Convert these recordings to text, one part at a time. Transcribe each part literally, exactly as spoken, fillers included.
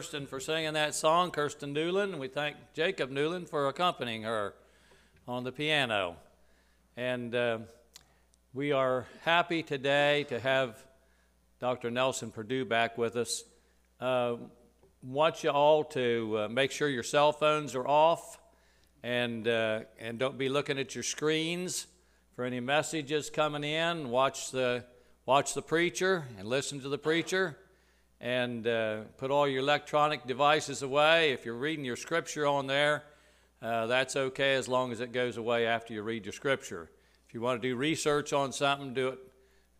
Kirsten for singing that song, Kirsten Newland, and we thank Jacob Newland for accompanying her on the piano. And uh, we are happy today to have Doctor Nelson Perdue back with us. Uh, want you all to uh, make sure your cell phones are off, and, uh, and don't be looking at your screens for any messages coming in. Watch the, watch the preacher and listen to the preacher, and uh, put all your electronic devices away. If you're reading your scripture on there, uh, that's okay as long as it goes away after you read your scripture. If you want to do research on something, do it,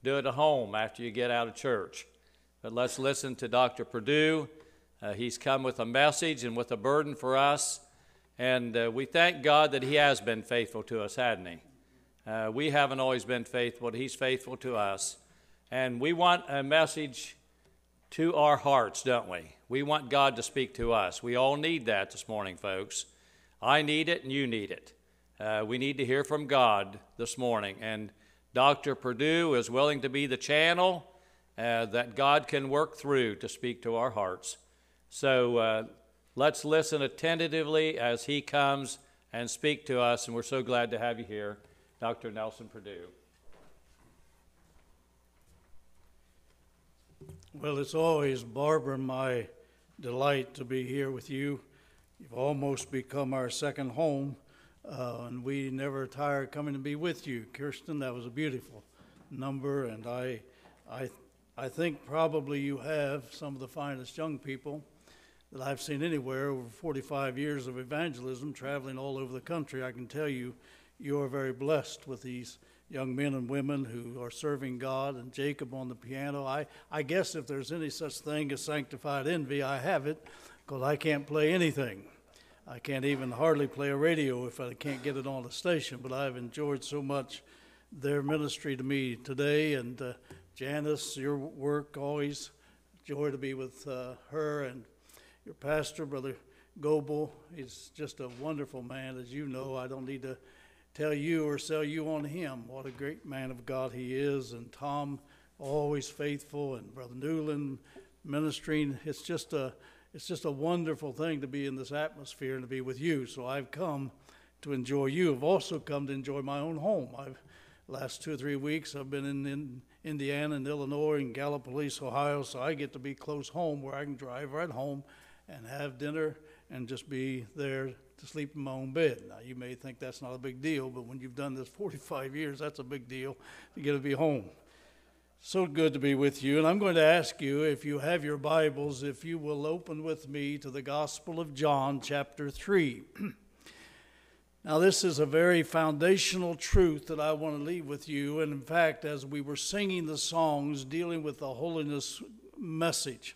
do it at home after you get out of church. But let's listen to Doctor Perdue. Uh, he's come with a message and with a burden for us, and uh, we thank God that he has been faithful to us, hadn't he? Uh, we haven't always been faithful, but he's faithful to us. And we want a message to our hearts, don't we? We want God to speak to us. We all need that this morning, folks. I need it and you need it. Uh, we need to hear from God this morning, and Doctor Perdue is willing to be the channel uh, that God can work through to speak to our hearts. So uh, let's listen attentively as he comes and speak to us, and we're so glad to have you here, Doctor Nelson Perdue. Well, it's always, Barbara, my delight to be here with you. You've almost become our second home, uh, and we never tire coming to be with you. Kirsten, that was a beautiful number, and I, I, I think probably you have some of the finest young people that I've seen anywhere. Over forty-five years of evangelism, traveling all over the country, I can tell you, you are very blessed with these young men and women who are serving God, and Jacob on the piano. I, I guess if there's any such thing as sanctified envy, I have it, because I can't play anything. I can't even hardly play a radio if I can't get it on the station, but I've enjoyed so much their ministry to me today, and uh, Janice, your work, always joy to be with uh, her, and your pastor, Brother Goebel. He's just a wonderful man, as you know. I don't need to tell you or sell you on him. What a great man of God he is. And Tom, always faithful, and Brother Newland ministering. It's just a, it's just a wonderful thing to be in this atmosphere and to be with you. So I've come to enjoy you. I've also come to enjoy my own home. I've last two or three weeks I've been in, in Indiana and Illinois and Gallipolis, Ohio. So I get to be close home where I can drive right home and have dinner and just be there to sleep in my own bed. Now, you may think that's not a big deal, but when you've done this forty-five years, that's a big deal to get to be home. So good to be with you. And I'm going to ask you, if you have your Bibles, if you will open with me to the Gospel of John, chapter three. Now, this is a very foundational truth that I want to leave with you. And in fact, as we were singing the songs dealing with the holiness message,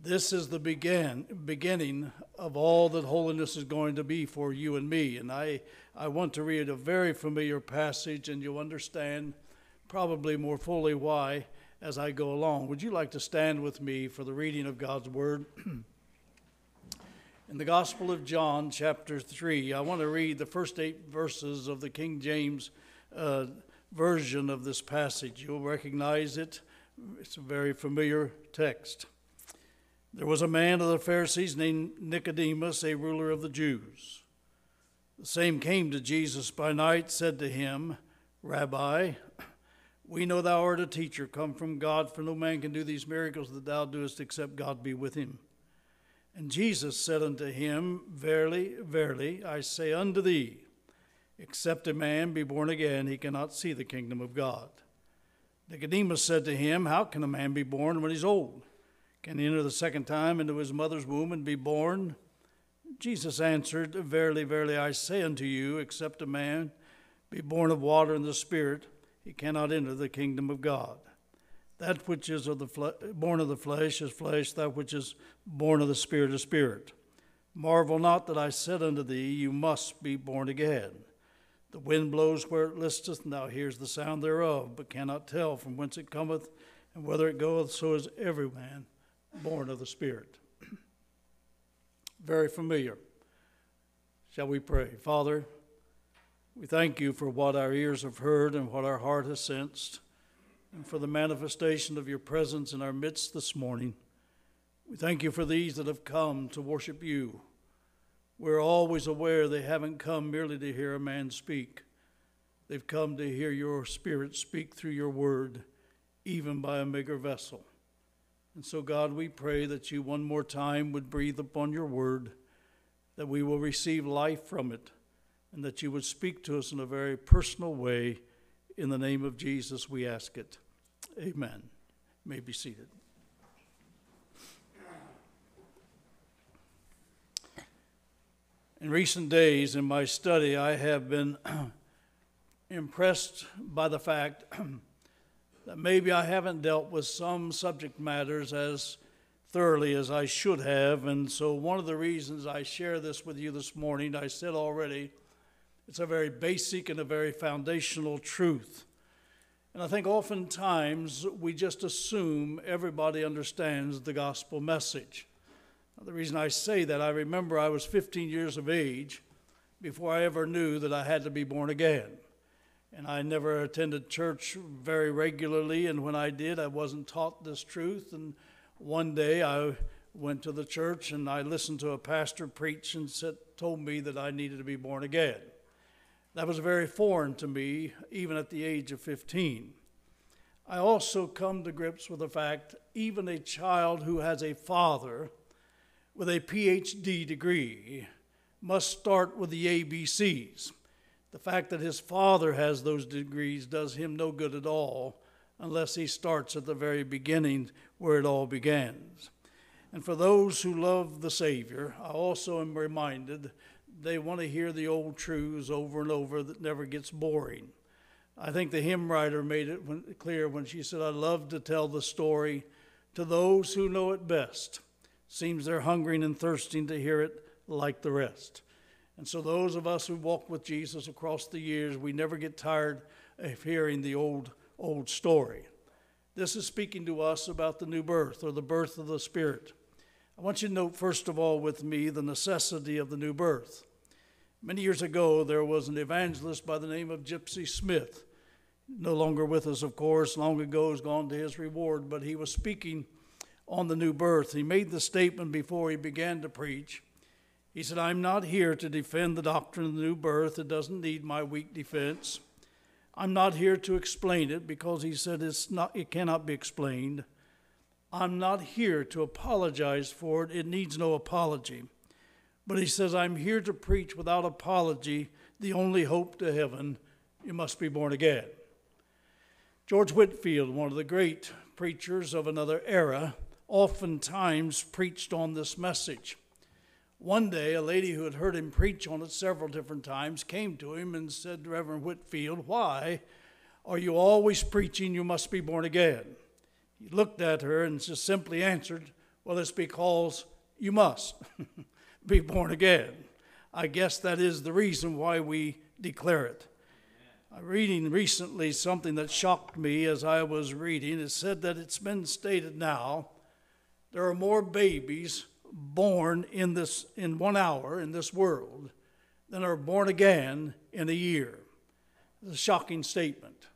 this is the begin, beginning of all that holiness is going to be for you and me. And I, I want to read a very familiar passage, and you'll understand probably more fully why as I go along. Would you like to stand with me for the reading of God's Word? In the Gospel of John, chapter three, I want to read the first eight verses of the King James uh, version of this passage. You'll recognize it. It's a very familiar text. There was a man of the Pharisees named Nicodemus, a ruler of the Jews. The same came to Jesus by night, said to him, Rabbi, we know thou art a teacher come from God, for no man can do these miracles that thou doest except God be with him. And Jesus said unto him, Verily, verily, I say unto thee, except a man be born again, he cannot see the kingdom of God. Nicodemus said to him, How can a man be born when he's old? Can he enter the second time into his mother's womb and be born? Jesus answered, Verily, verily, I say unto you, except a man be born of water and the Spirit, he cannot enter the kingdom of God. That which is of the fle- born of the flesh is flesh, that which is born of the Spirit is spirit. Marvel not that I said unto thee, You must be born again. The wind blows where it listeth, and thou hearest the sound thereof, but cannot tell from whence it cometh, and whither it goeth, so is every man born of the Spirit. Very familiar. Shall we pray? Father, we thank you for what our ears have heard and what our heart has sensed, and for the manifestation of your presence in our midst this morning. We thank you for these that have come to worship you. We're always aware they haven't come merely to hear a man speak. They've come to hear your Spirit speak through your word, even by a meager vessel. And so, God, we pray that you one more time would breathe upon your word, that we will receive life from it, and that you would speak to us in a very personal way. In the name of Jesus, we ask it. Amen. You may be seated. In recent days in my study, I have been impressed by the fact that maybe I haven't dealt with some subject matters as thoroughly as I should have, and so one of the reasons I share this with you this morning, I said already, it's a very basic and a very foundational truth. And I think oftentimes we just assume everybody understands the gospel message. Now, the reason I say that, I remember I was fifteen years of age before I ever knew that I had to be born again. And I never attended church very regularly, and when I did, I wasn't taught this truth. And one day I went to the church and I listened to a pastor preach and said, told me that I needed to be born again. That was very foreign to me, even at the age of fifteen. I also come to grips with the fact, even a child who has a father with a P H D degree must start with the A B Cs. The fact that his father has those degrees does him no good at all unless he starts at the very beginning where it all begins. And for those who love the Savior, I also am reminded they want to hear the old truths over and over that never gets boring. I think the hymn writer made it clear when she said, I love to tell the story to those who know it best. Seems they're hungering and thirsting to hear it like the rest. And so those of us who walk with Jesus across the years, we never get tired of hearing the old, old story. This is speaking to us about the new birth or the birth of the Spirit. I want you to note, first of all, with me, the necessity of the new birth. Many years ago, there was an evangelist by the name of Gypsy Smith. No longer with us, of course. Long ago, he's gone to his reward, but he was speaking on the new birth. He made the statement before he began to preach. He said, I'm not here to defend the doctrine of the new birth. It doesn't need my weak defense. I'm not here to explain it, because he said it's not, it cannot be explained. I'm not here to apologize for it. It needs no apology. But he says, I'm here to preach without apology the only hope to heaven. You must be born again. George Whitefield, one of the great preachers of another era, oftentimes preached on this message. One day, a lady who had heard him preach on it several different times came to him and said, Reverend Whitefield, why are you always preaching you must be born again? He looked at her and just simply answered, well, it's because you must be born again. I guess that is the reason why we declare it. I'm reading recently something that shocked me as I was reading. It said that it's been stated now, there are more babies born in this in one hour in this world than are born again in a year. It's a shocking statement.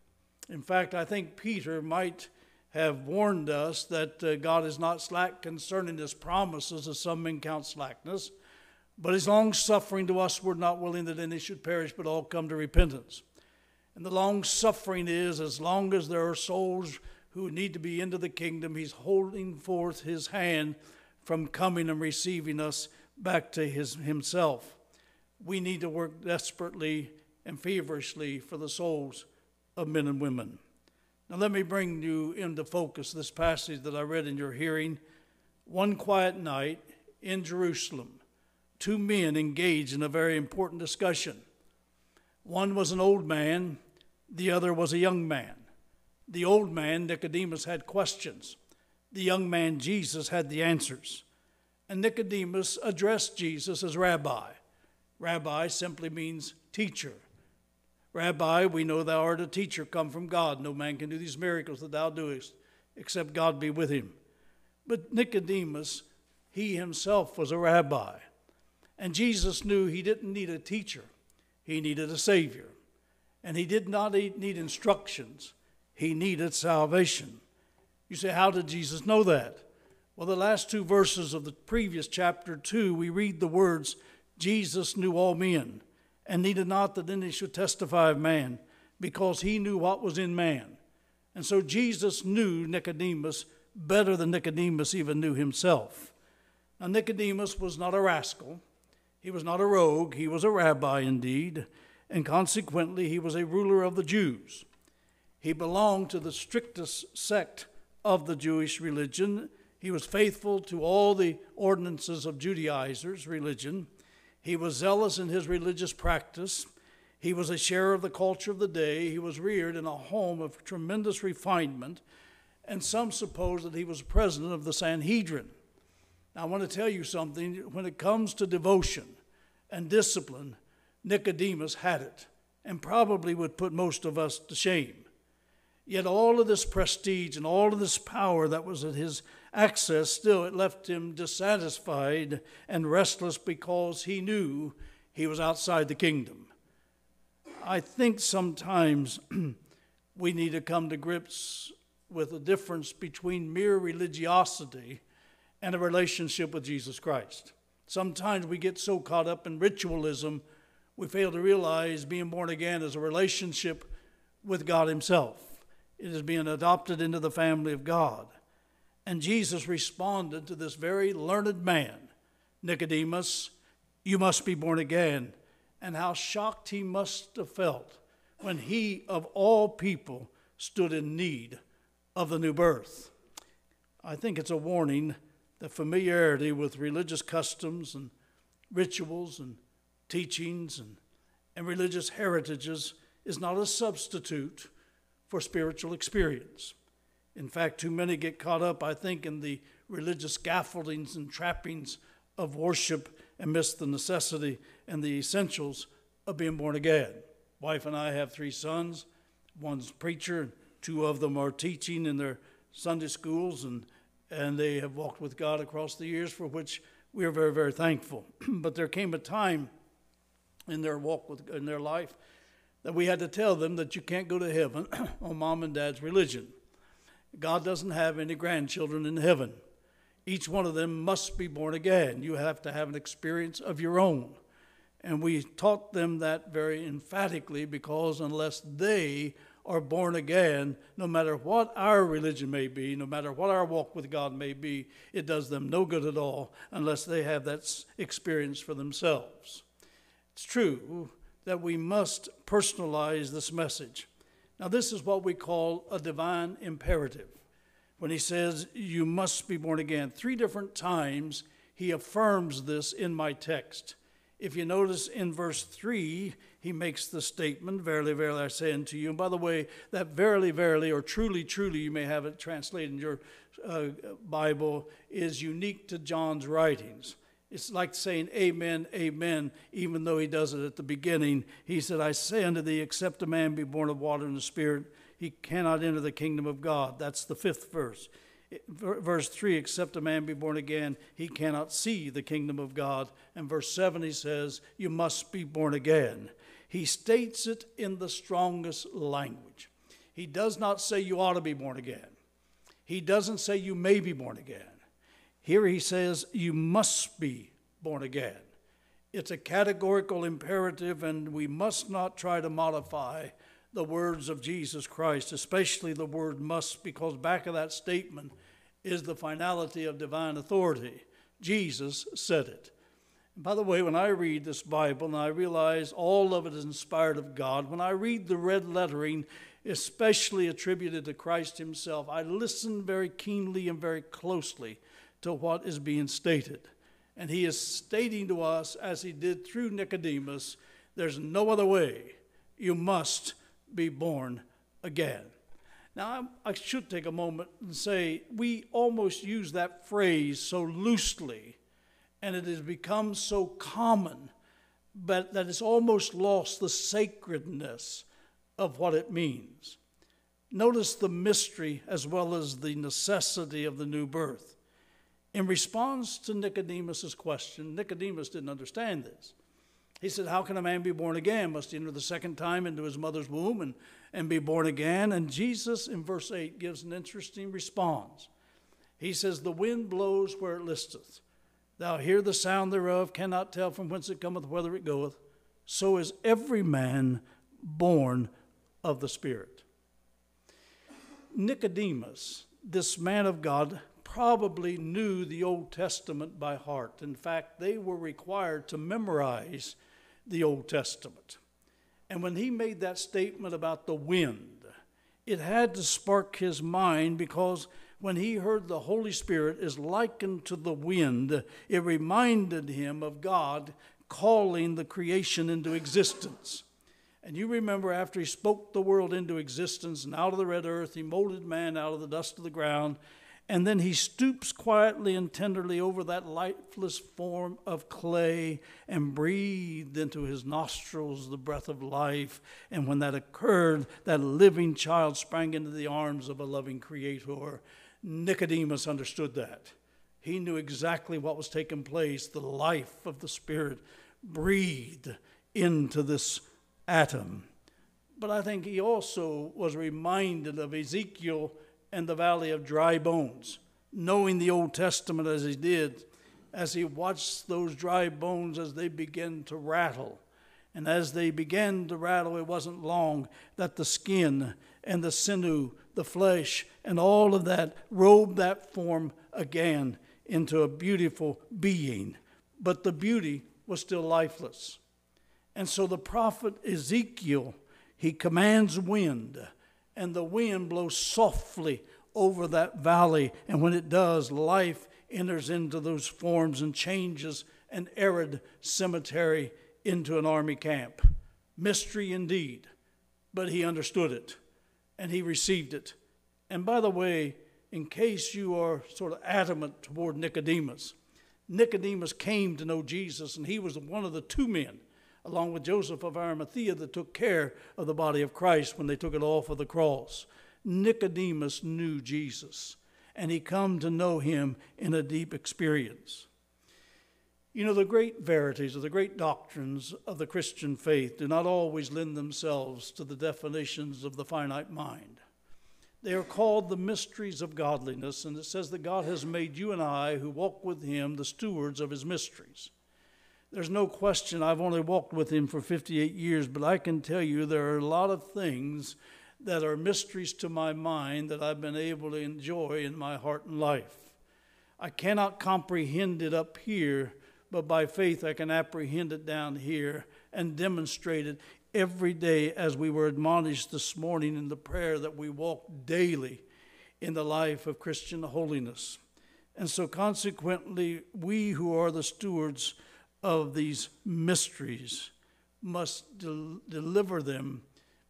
In fact, I think Peter might have warned us that uh, God is not slack concerning his promises, as some men count slackness, but his long-suffering to us, we're not willing that any should perish, but all come to repentance. And the long-suffering is, as long as there are souls who need to be into the kingdom, he's holding forth his hand from coming and receiving us back to his, himself. We need to work desperately and feverishly for the souls of men and women. Now let me bring you into focus this passage that I read in your hearing. One quiet night in Jerusalem, two men engaged in a very important discussion. One was an old man, the other was a young man. The old man, Nicodemus, had questions. The young man, Jesus, had the answers. And Nicodemus addressed Jesus as Rabbi. Rabbi simply means teacher. Rabbi, we know thou art a teacher come from God. No man can do these miracles that thou doest, except God be with him. But Nicodemus, he himself was a rabbi. And Jesus knew he didn't need a teacher. He needed a Savior. And he did not need instructions. He needed salvation. You say, how did Jesus know that? Well, the last two verses of the previous chapter two, we read the words, Jesus knew all men and needed not that any should testify of man, because he knew what was in man. And so Jesus knew Nicodemus better than Nicodemus even knew himself. Now, Nicodemus was not a rascal. He was not a rogue. He was a rabbi indeed, and consequently he was a ruler of the Jews. He belonged to the strictest sect of the Jewish religion. He was faithful to all the ordinances of Judaizers' religion. He was zealous in his religious practice. He was a sharer of the culture of the day. He was reared in a home of tremendous refinement, and some suppose that he was president of the Sanhedrin. Now, I want to tell you something. When it comes to devotion and discipline, Nicodemus had it, and probably would put most of us to shame. Yet all of this prestige and all of this power that was at his access, still it left him dissatisfied and restless, because he knew he was outside the kingdom. I think sometimes we need to come to grips with a difference between mere religiosity and a relationship with Jesus Christ. Sometimes we get so caught up in ritualism, we fail to realize being born again is a relationship with God himself. It is being adopted into the family of God. And Jesus responded to this very learned man, Nicodemus, you must be born again. And how shocked he must have felt when he, of all people, stood in need of the new birth. I think it's a warning that familiarity with religious customs and rituals and teachings and, and religious heritages is not a substitute for spiritual experience. In fact, too many get caught up, I think, in the religious scaffoldings and trappings of worship and miss the necessity and the essentials of being born again. Wife and I have three sons. One's a preacher. Two of them are teaching in their Sunday schools, and, and they have walked with God across the years, for which we are very, very thankful. But there came a time in their walk, with, in their life, that we had to tell them that you can't go to heaven on mom and dad's religion. God doesn't have any grandchildren in heaven. Each one of them must be born again. You have to have an experience of your own. And we taught them that very emphatically, because unless they are born again, no matter what our religion may be, no matter what our walk with God may be, it does them no good at all unless they have that experience for themselves. It's true that we must personalize this message. Now, this is what we call a divine imperative. When he says, you must be born again, three different times he affirms this in my text. If you notice in verse three, he makes the statement, verily, verily, I say unto you. And by the way, that verily, verily, or truly, truly, you may have it translated in your uh, Bible, is unique to John's writings. It's like saying amen, amen, even though he does it at the beginning. He said, I say unto thee, except a man be born of water and the Spirit, he cannot enter the kingdom of God. That's the fifth verse. Verse three, except a man be born again, he cannot see the kingdom of God. And verse seven, he says, you must be born again. He states it in the strongest language. He does not say you ought to be born again. He doesn't say you may be born again. Here he says, you must be born again. It's a categorical imperative, and we must not try to modify the words of Jesus Christ, especially the word must, because back of that statement is the finality of divine authority. Jesus said it. And by the way, when I read this Bible, and I realize all of it is inspired of God, when I read the red lettering, especially attributed to Christ himself, I listen very keenly and very closely to what is being stated. And he is stating to us, as he did through Nicodemus, there's no other way. You must be born again. Now, I should take a moment and say, we almost use that phrase so loosely, and it has become so common, but that it's almost lost the sacredness of what it means. Notice the mystery as well as the necessity of the new birth. In response to Nicodemus' question, Nicodemus didn't understand this. He said, how can a man be born again? Must he enter the second time into his mother's womb and, and be born again? And Jesus, in verse eight, gives an interesting response. He says, the wind blows where it listeth. Thou hear the sound thereof, cannot tell from whence it cometh, whither it goeth. So is every man born of the Spirit. Nicodemus, this man of God, probably knew the Old Testament by heart. In fact, they were required to memorize the Old Testament. And when he made that statement about the wind, it had to spark his mind, because when he heard the Holy Spirit is likened to the wind, it reminded him of God calling the creation into existence. And you remember, after he spoke the world into existence, and out of the red earth he molded man out of the dust of the ground, and then he stoops quietly and tenderly over that lifeless form of clay and breathed into his nostrils the breath of life. And when that occurred, that living child sprang into the arms of a loving creator. Nicodemus understood that. He knew exactly what was taking place. The life of the Spirit breathed into this atom. But I think he also was reminded of Ezekiel and the valley of dry bones, knowing the Old Testament as he did, as he watched those dry bones as they began to rattle. And as they began to rattle, it wasn't long that the skin and the sinew, the flesh, and all of that robed that form again into a beautiful being. But the beauty was still lifeless. And so the prophet Ezekiel, he commands wind, and the wind blows softly over that valley. And when it does, life enters into those forms and changes an arid cemetery into an army camp. Mystery indeed, but he understood it, and he received it. And by the way, in case you are sort of adamant toward Nicodemus, Nicodemus came to know Jesus, and he was one of the two men, along with Joseph of Arimathea, that took care of the body of Christ when they took it off of the cross. Nicodemus knew Jesus, and he come to know him in a deep experience. You know, the great verities or the great doctrines of the Christian faith do not always lend themselves to the definitions of the finite mind. They are called the mysteries of godliness, and it says that God has made you and I, who walk with him, the stewards of his mysteries. There's no question, I've only walked with him for fifty-eight years, but I can tell you there are a lot of things that are mysteries to my mind that I've been able to enjoy in my heart and life. I cannot comprehend it up here, but by faith I can apprehend it down here and demonstrate it every day, as we were admonished this morning in the prayer that we walk daily in the life of Christian holiness. And so consequently, we who are the stewards of these mysteries must del- deliver them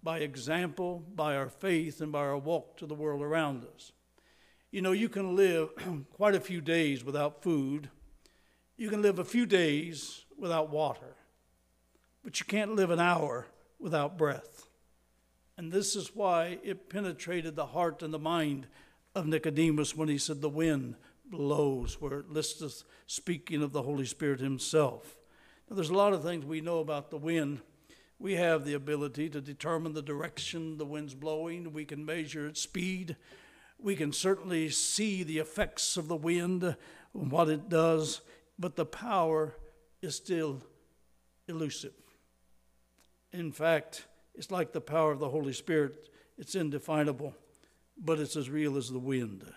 by example, by our faith, and by our walk to the world around us. You know, you can live quite a few days without food. You can live a few days without water, but you can't live an hour without breath. And this is why it penetrated the heart and the mind of Nicodemus when he said, the wind blows where it listeth, speaking of the Holy Spirit himself. Now, there's a lot of things we know about the wind. We have the ability to determine the direction the wind's blowing. We can measure its speed. We can certainly see the effects of the wind and what it does, but the power is still elusive. In fact, it's like the power of the Holy Spirit. It's indefinable, but it's as real as the wind.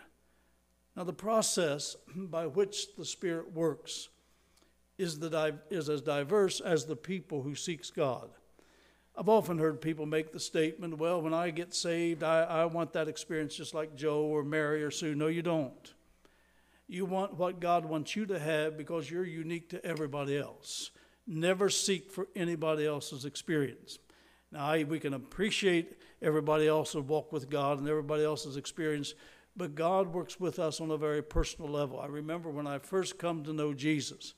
Now, the process by which the Spirit works is, the di- is as diverse as the people who seeks God. I've often heard people make the statement, well, when I get saved, I, I want that experience just like Joe or Mary or Sue. No, you don't. You want what God wants you to have, because you're unique to everybody else. Never seek for anybody else's experience. Now, I, we can appreciate everybody else's walk with God and everybody else's experience, but God works with us on a very personal level. I remember when I first come to know Jesus,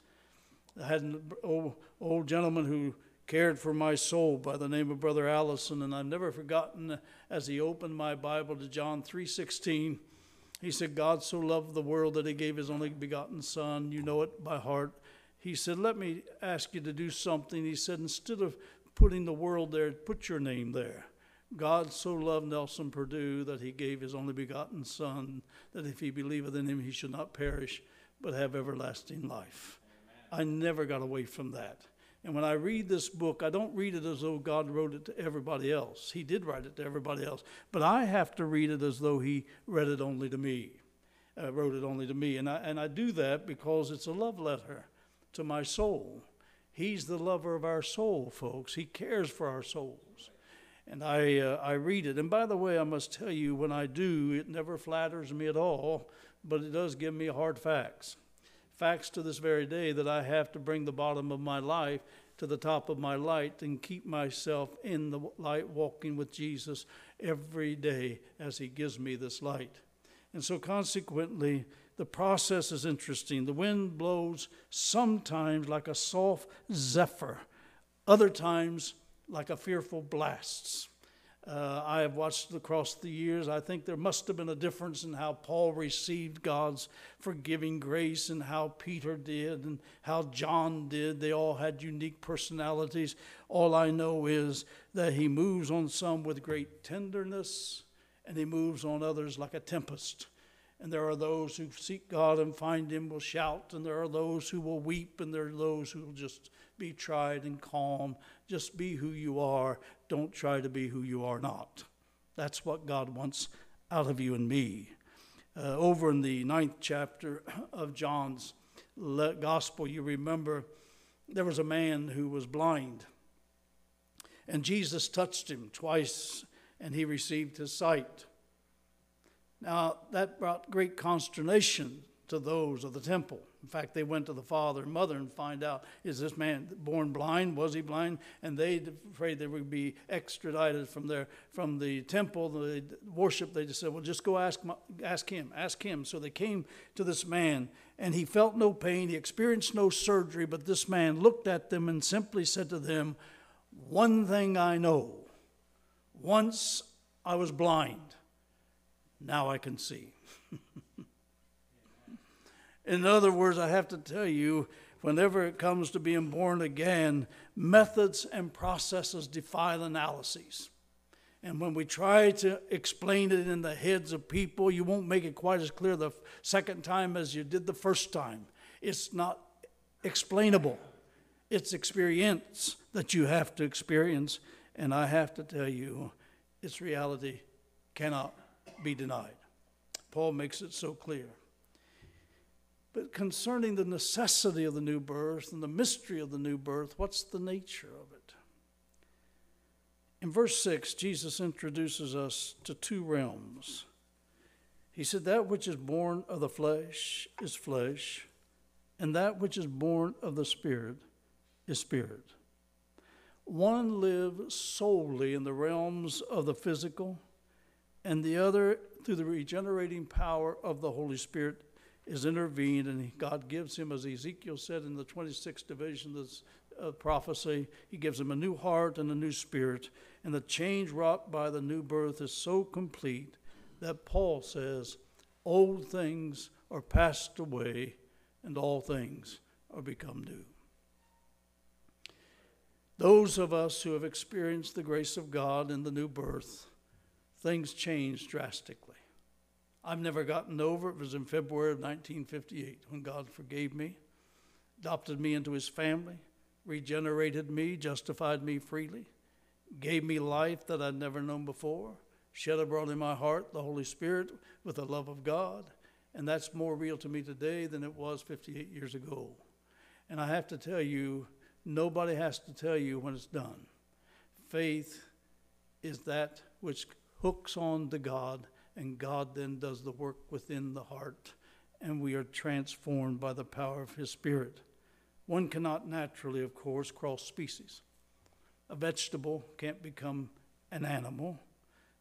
I had an old, old gentleman who cared for my soul by the name of Brother Allison, and I've never forgotten, as he opened my Bible to John three sixteen, he said, God so loved the world that he gave his only begotten son. You know it by heart. He said, let me ask you to do something. He said, instead of putting the world there, put your name there. God so loved Nelson Perdue that he gave his only begotten Son, that if he believeth in him, he should not perish, but have everlasting life. Amen. I never got away from that. And when I read this book, I don't read it as though God wrote it to everybody else. He did write it to everybody else. But I have to read it as though he read it only to me, uh, wrote it only to me. And I, and I do that because it's a love letter to my soul. He's the lover of our soul, folks. He cares for our souls. And I, uh, I read it. And by the way, I must tell you, when I do, it never flatters me at all, but it does give me hard facts. Facts to this very day that I have to bring the bottom of my life to the top of my light and keep myself in the light, walking with Jesus every day as he gives me this light. And so consequently, the process is interesting. The wind blows sometimes like a soft zephyr, other times like a fearful blast. Uh, I have watched across the years. I think there must have been a difference in how Paul received God's forgiving grace and how Peter did and how John did. They all had unique personalities. All I know is that he moves on some with great tenderness and he moves on others like a tempest. And there are those who seek God and find him will shout, and there are those who will weep, and there are those who will just be tried and calm. Just be who you are. Don't try to be who you are not. That's what God wants out of you and me. Uh, over in the ninth chapter of John's gospel, you remember there was a man who was blind. And Jesus touched him twice, and he received his sight. Now, that brought great consternation to those of the temple. In fact, they went to the father and mother and find out, is this man born blind? Was he blind? And they afraid they would be extradited from their from the temple, the worship. They just said, well, just go ask my, ask him, ask him. So they came to this man, and he felt no pain. He experienced no surgery, but this man looked at them and simply said to them, one thing I know, once I was blind, now I can see. In other words, I have to tell you, whenever it comes to being born again, methods and processes defy analyses. And when we try to explain it in the heads of people, you won't make it quite as clear the second time as you did the first time. It's not explainable. It's experience that you have to experience. And I have to tell you, its reality cannot be denied. Paul makes it so clear. But concerning the necessity of the new birth and the mystery of the new birth, what's the nature of it? In verse six, Jesus introduces us to two realms. He said, that which is born of the flesh is flesh, and that which is born of the Spirit is spirit. One lives solely in the realms of the physical, and the other, through the regenerating power of the Holy Spirit, is intervened, and God gives him, as Ezekiel said in the twenty-sixth division of prophecy, he gives him a new heart and a new spirit, and the change wrought by the new birth is so complete that Paul says, old things are passed away, and all things are become new. Those of us who have experienced the grace of God in the new birth, things change drastically. I've never gotten over it. It was in February of nineteen fifty-eight when God forgave me, adopted me into his family, regenerated me, justified me freely, gave me life that I'd never known before, shed abroad in my heart the Holy Spirit with the love of God. And that's more real to me today than it was fifty-eight years ago. And I have to tell you, nobody has to tell you when it's done. Faith is that which hooks on to God, and God then does the work within the heart, and we are transformed by the power of his Spirit. One cannot naturally, of course, cross species. A vegetable can't become an animal.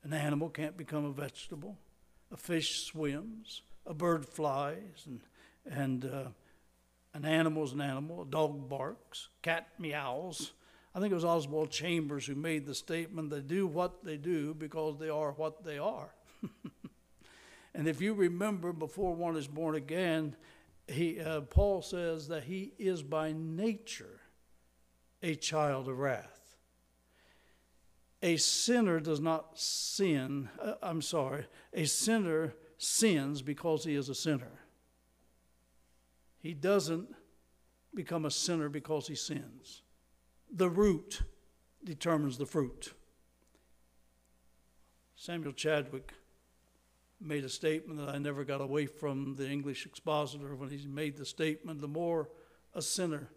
An animal can't become a vegetable. A fish swims. A bird flies. And, and uh, an animal is an animal. A dog barks. Cat meows. I think it was Oswald Chambers who made the statement, they do what they do because they are what they are. And if you remember, before one is born again, he, uh, Paul says that he is by nature a child of wrath. a sinner does not sin, uh, I'm sorry, a sinner sins because he is a sinner. He doesn't become a sinner because he sins. The root determines the fruit. Samuel Chadwick made a statement that I never got away from, the English expositor, when he made the statement, the more a sinner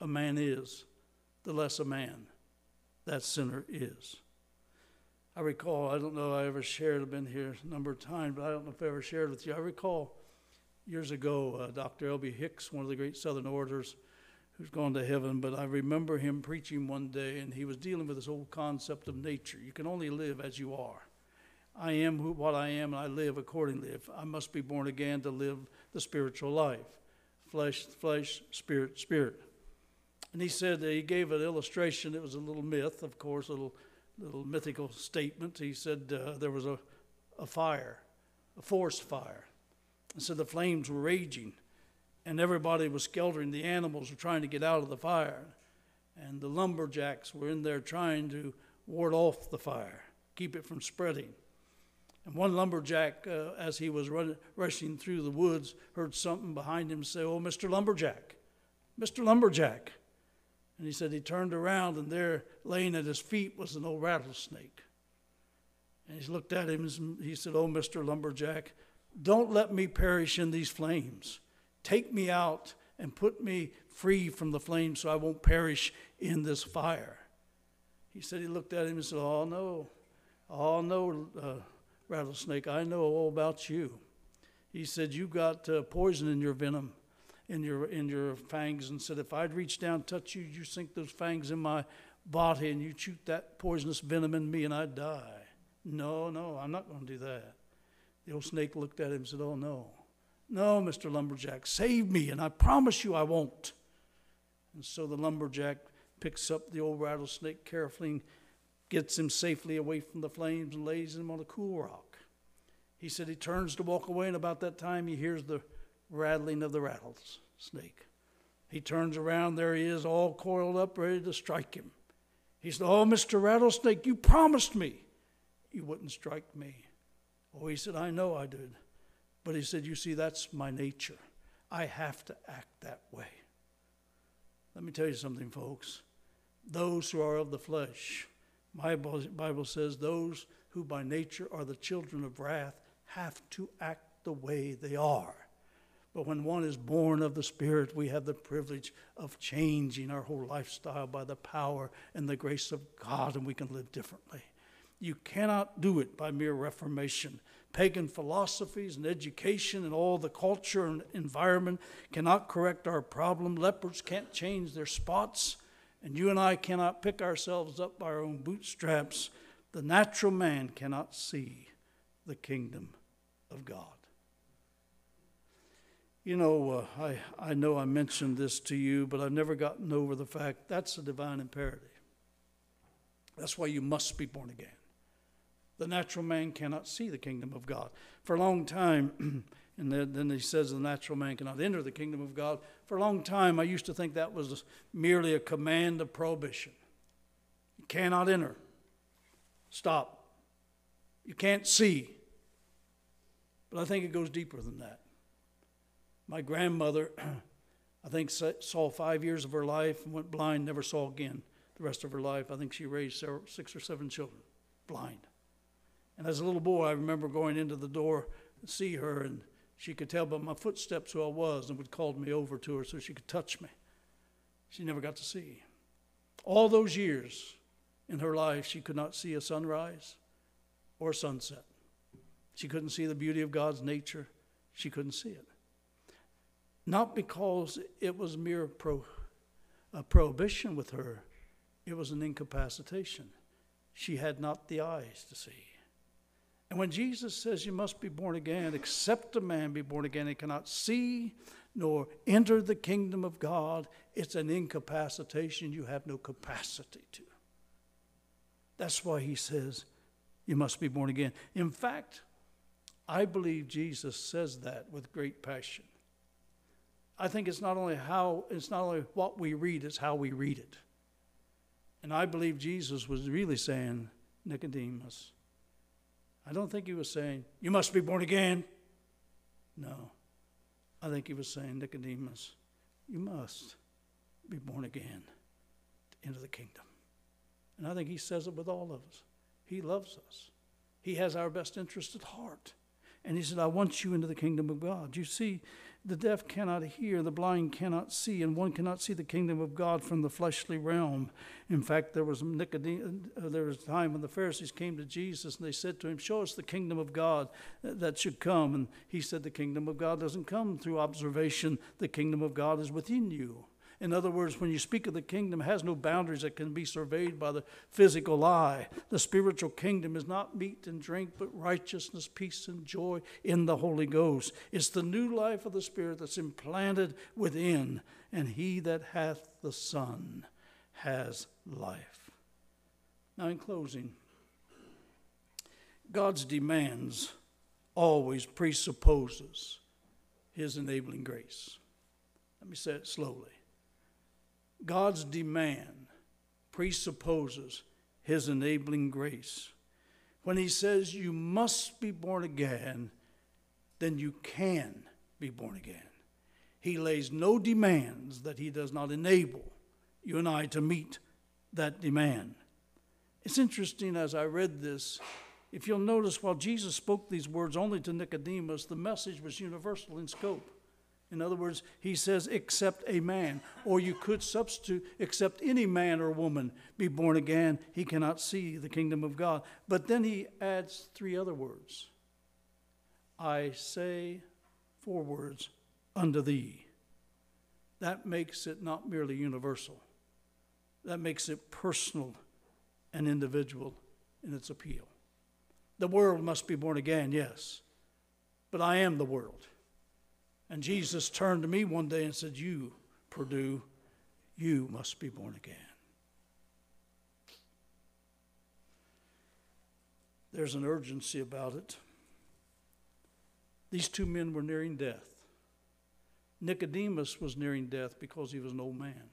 a man is, the less a man that sinner is. I recall, I don't know if I ever shared, I've been here a number of times, but I don't know if I ever shared with you. I recall years ago, uh, Doctor L B Hicks, one of the great Southern orators who's gone to heaven, but I remember him preaching one day, and he was dealing with this old concept of nature. You can only live as you are. I am who, what I am, and I live accordingly. If I must be born again to live the spiritual life. Flesh, flesh, spirit, spirit. And he said that he gave an illustration. It was a little myth, of course, a little, little mythical statement. He said uh, there was a, a fire, a forest fire. And so the flames were raging, and everybody was sheltering. The animals were trying to get out of the fire. And the lumberjacks were in there trying to ward off the fire, keep it from spreading. And one lumberjack, uh, as he was run, rushing through the woods, heard something behind him say, "Oh, Mister Lumberjack, Mister Lumberjack." And he said he turned around, and there, laying at his feet, was an old rattlesnake. And he looked at him, and he said, "Oh, Mister Lumberjack, don't let me perish in these flames. Take me out and put me free from the flames so I won't perish in this fire." He said he looked at him and said, "Oh, no, oh, no, uh, Rattlesnake, I know all about you." He said, "You got uh, poison in your venom, in your in your fangs," and said, "If I'd reach down, touch you, you sink those fangs in my body, and you shoot that poisonous venom in me, and I'd die. No, no, I'm not going to do that." The old snake looked at him and said, "Oh, no, no, Mister Lumberjack, save me, and I promise you I won't." And so the lumberjack picks up the old rattlesnake carefully and gets him safely away from the flames and lays him on a cool rock. He said he turns to walk away, and about that time he hears the rattling of the rattlesnake. He turns around, there he is, all coiled up, ready to strike him. He said, "Oh, Mister Rattlesnake, you promised me you wouldn't strike me." "Oh," he said, "I know I did." But he said, "You see, that's my nature. I have to act that way." Let me tell you something, folks. Those who are of the flesh, my Bible says, those who by nature are the children of wrath have to act the way they are. But when one is born of the Spirit, we have the privilege of changing our whole lifestyle by the power and the grace of God, and we can live differently. You cannot do it by mere reformation. Pagan philosophies and education and all the culture and environment cannot correct our problem. Leopards can't change their spots. And you and I cannot pick ourselves up by our own bootstraps. The natural man cannot see the kingdom of God. You know, uh, I, I know I mentioned this to you, but I've never gotten over the fact that's a divine imperative. That's why you must be born again. The natural man cannot see the kingdom of God. For a long time, and then, then he says the natural man cannot enter the kingdom of God. For a long time, I used to think that was merely a command of prohibition. You cannot enter. Stop. You can't see. But I think it goes deeper than that. My grandmother, I think, saw five years of her life and went blind, never saw again the rest of her life. I think she raised several, six or seven children, blind. And as a little boy, I remember going into the door and see her, and she could tell by my footsteps who I was and would call me over to her so she could touch me. She never got to see. All those years in her life, she could not see a sunrise or a sunset. She couldn't see the beauty of God's nature. She couldn't see it. Not because it was mere pro, a prohibition with her. It was an incapacitation. She had not the eyes to see. And when Jesus says you must be born again, except a man be born again, he cannot see nor enter the kingdom of God. It's an incapacitation you have no capacity to. That's why he says you must be born again. In fact, I believe Jesus says that with great passion. I think it's not only how, it's not only what we read, it's how we read it. And I believe Jesus was really saying Nicodemus. I don't think he was saying, you must be born again. No. I think he was saying, Nicodemus, you must be born again to enter the kingdom. And I think he says it with all of us. He loves us. He has our best interest at heart. And he said, I want you into the kingdom of God. You see, the deaf cannot hear, the blind cannot see, and one cannot see the kingdom of God from the fleshly realm. In fact, there was Nicodemus, there was a time when the Pharisees came to Jesus, and they said to him, show us the kingdom of God that should come. And he said, the kingdom of God doesn't come through observation. The kingdom of God is within you. In other words, when you speak of the kingdom, it has no boundaries that can be surveyed by the physical eye. The spiritual kingdom is not meat and drink, but righteousness, peace, and joy in the Holy Ghost. It's the new life of the Spirit that's implanted within. And he that hath the Son has life. Now, in closing, God's demands always presupposes his enabling grace. Let me say it slowly. God's demand presupposes his enabling grace. When he says you must be born again, then you can be born again. He lays no demands that he does not enable you and I to meet that demand. It's interesting as I read this, if you'll notice while Jesus spoke these words only to Nicodemus, the message was universal in scope. In other words, he says, except a man, or you could substitute, except any man or woman be born again, he cannot see the kingdom of God. But then he adds three other words. I say four words, unto thee. That makes it not merely universal. That makes it personal and individual in its appeal. The world must be born again, yes, but I am the world. And Jesus turned to me one day and said, you, Perdue, you must be born again. There's an urgency about it. These two men were nearing death. Nicodemus was nearing death because he was an old man.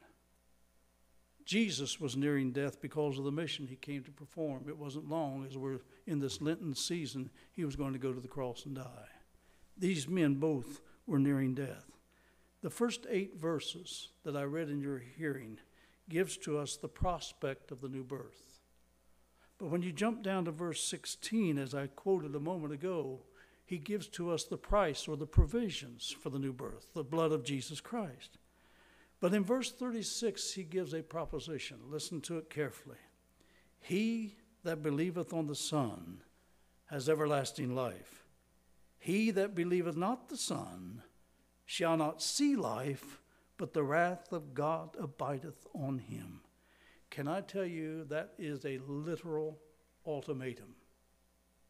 Jesus was nearing death because of the mission he came to perform. It wasn't long, as we're in this Lenten season, he was going to go to the cross and die. These men both were nearing death. The first eight verses that I read in your hearing gives to us the prospect of the new birth. But when you jump down to verse sixteen, as I quoted a moment ago, he gives to us the price or the provisions for the new birth, the blood of Jesus Christ. But in verse thirty-six, he gives a proposition. Listen to it carefully. He that believeth on the Son has everlasting life. He that believeth not the Son shall not see life, but the wrath of God abideth on him. Can I tell you that is a literal ultimatum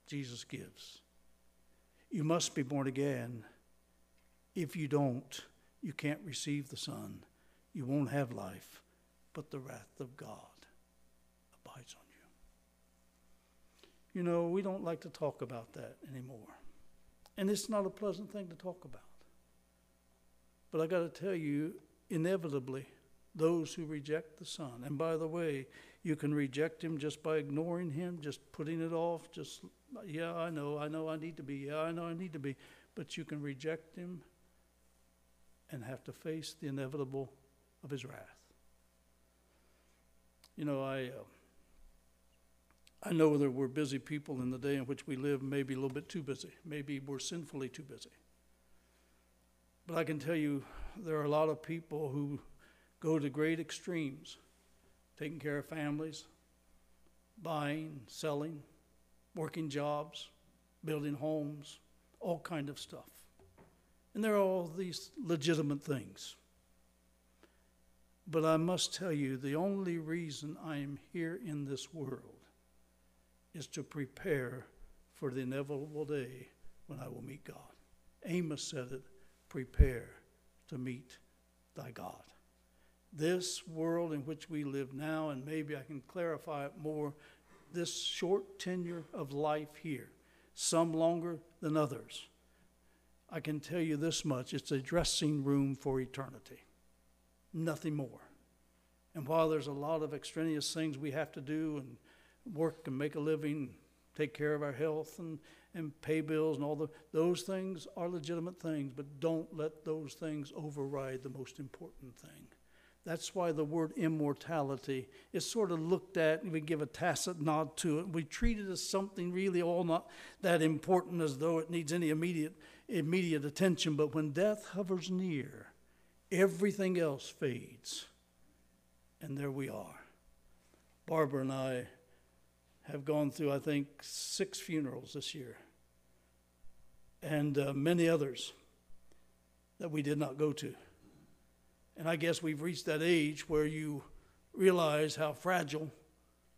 Jesus gives? You must be born again. If you don't, you can't receive the Son. You won't have life, but the wrath of God abides on you. You know, we don't like to talk about that anymore. And it's not a pleasant thing to talk about. But I got to tell you, inevitably, those who reject the Son, and by the way, you can reject him just by ignoring him, just putting it off, just, yeah, I know, I know I need to be, yeah, I know I need to be. But you can reject him and have to face the inevitable of his wrath. You know, I... Uh, I know that we're busy people in the day in which we live, maybe a little bit too busy. Maybe we're sinfully too busy. But I can tell you there are a lot of people who go to great extremes, taking care of families, buying, selling, working jobs, building homes, all kind of stuff. And there are all these legitimate things. But I must tell you, the only reason I am here in this world is to prepare for the inevitable day when I will meet God. Amos said it, prepare to meet thy God. This world in which we live now, and maybe I can clarify it more, this short tenure of life here, some longer than others, I can tell you this much, it's a dressing room for eternity, nothing more. And while there's a lot of extraneous things we have to do and work and make a living, take care of our health and, and pay bills and all the, those things are legitimate things, but don't let those things override the most important thing. That's why the word immortality is sort of looked at and we give a tacit nod to it. We treat it as something really all not that important as though it needs any immediate, immediate attention. But when death hovers near, everything else fades. And there we are. Barbara and I have gone through, I think, six funerals this year. And uh, many others that we did not go to. And I guess we've reached that age where you realize how fragile,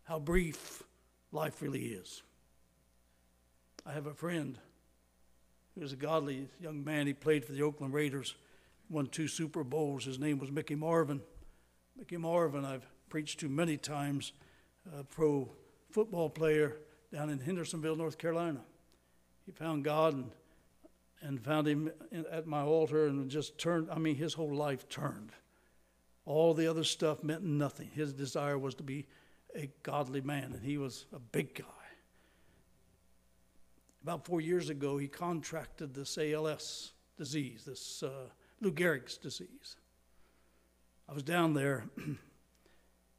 how brief life really is. I have a friend who is a godly young man. He played for the Oakland Raiders, won two Super Bowls. His name was Mickey Marvin. Mickey Marvin, I've preached to many times, a pro football player down in Hendersonville, North Carolina. He found God and and found him at my altar and just turned, I mean, his whole life turned. All the other stuff meant nothing. His desire was to be a godly man, and he was a big guy. About four years ago, he contracted this A L S disease, this uh, Lou Gehrig's disease. I was down there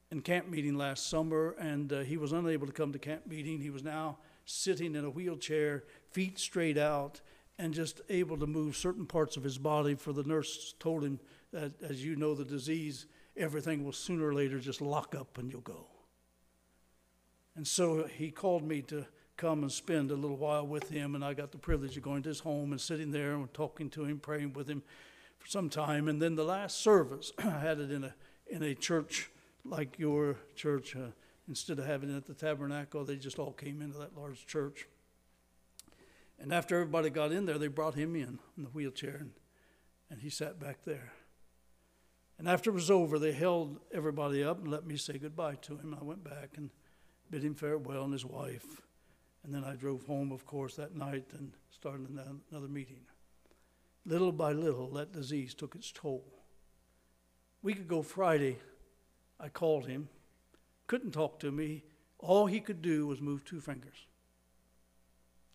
in camp meeting last summer, and uh, he was unable to come to camp meeting. He was now sitting in a wheelchair, feet straight out, and just able to move certain parts of his body, for the nurse told him that, as you know the disease, everything will sooner or later just lock up and you'll go. And so he called me to come and spend a little while with him, and I got the privilege of going to his home and sitting there and talking to him, praying with him for some time. And then the last service, I had it in a, in a church like your church. Uh, instead of having it at the tabernacle, they just all came into that large church. And after everybody got in there, they brought him in in the wheelchair, and, and he sat back there. And after it was over, they held everybody up and let me say goodbye to him. I went back and bid him farewell and his wife. And then I drove home, of course, that night and started another meeting. Little by little, that disease took its toll. A week ago Friday, I called him, couldn't talk to me. All he could do was move two fingers.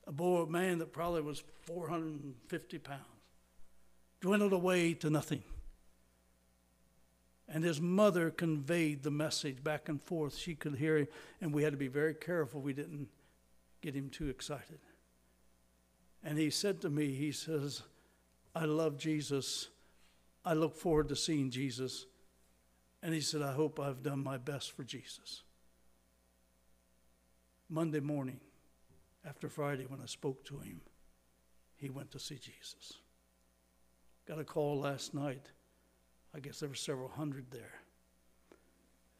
A boy, a man that probably was four hundred fifty pounds, dwindled away to nothing. And his mother conveyed the message back and forth. She could hear him, and we had to be very careful we didn't get him too excited. And he said to me, he says, I love Jesus. I look forward to seeing Jesus. And he said, I hope I've done my best for Jesus. Monday morning, after Friday, when I spoke to him, he went to see Jesus. Got a call last night. I guess there were several hundred there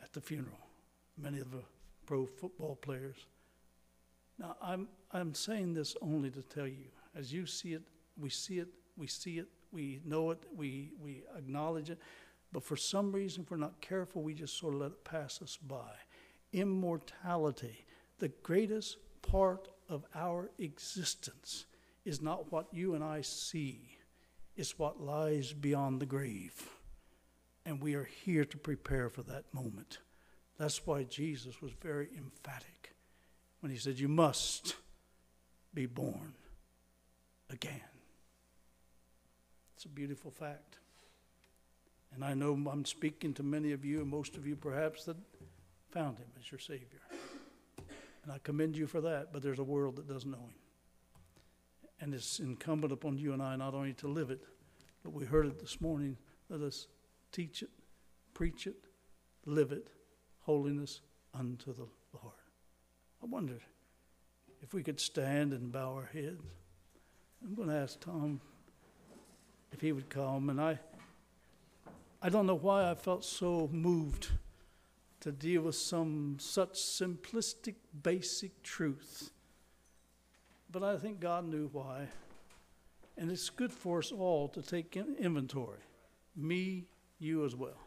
at the funeral, many of the pro football players. Now, I'm, I'm saying this only to tell you, as you see it, we see it, we see it, we know it, we, we acknowledge it, but for some reason, if we're not careful, we just sort of let it pass us by. Immortality, the greatest part of our existence is not what you and I see. It's what lies beyond the grave. And we are here to prepare for that moment. That's why Jesus was very emphatic when he said, you must be born again. It's a beautiful fact. And I know I'm speaking to many of you, and most of you perhaps, that found him as your Savior. And I commend you for that, but there's a world that doesn't know him. And it's incumbent upon you and I not only to live it, but we heard it this morning. Let us teach it, preach it, live it, holiness unto the Lord. I wondered if we could stand and bow our heads. I'm going to ask Tom if he would come. And I, I don't know why I felt so moved to deal with some such simplistic, basic truth. But I think God knew why. And it's good for us all to take inventory. Me, you as well.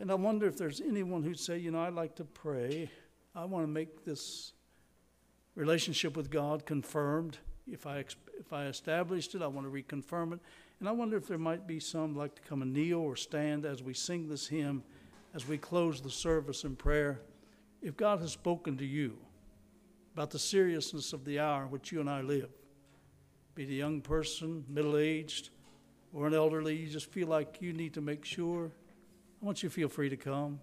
And I wonder if there's anyone who'd say, you know, I'd like to pray. I want to make this relationship with God confirmed. If I, if I established it, I want to reconfirm it. And I wonder if there might be some like to come and kneel or stand as we sing this hymn, as we close the service in prayer, If God has spoken to you about the seriousness of the hour in which you and I live, be it a young person, middle-aged, or an elderly, you just feel like you need to make sure, I want you to feel free to come.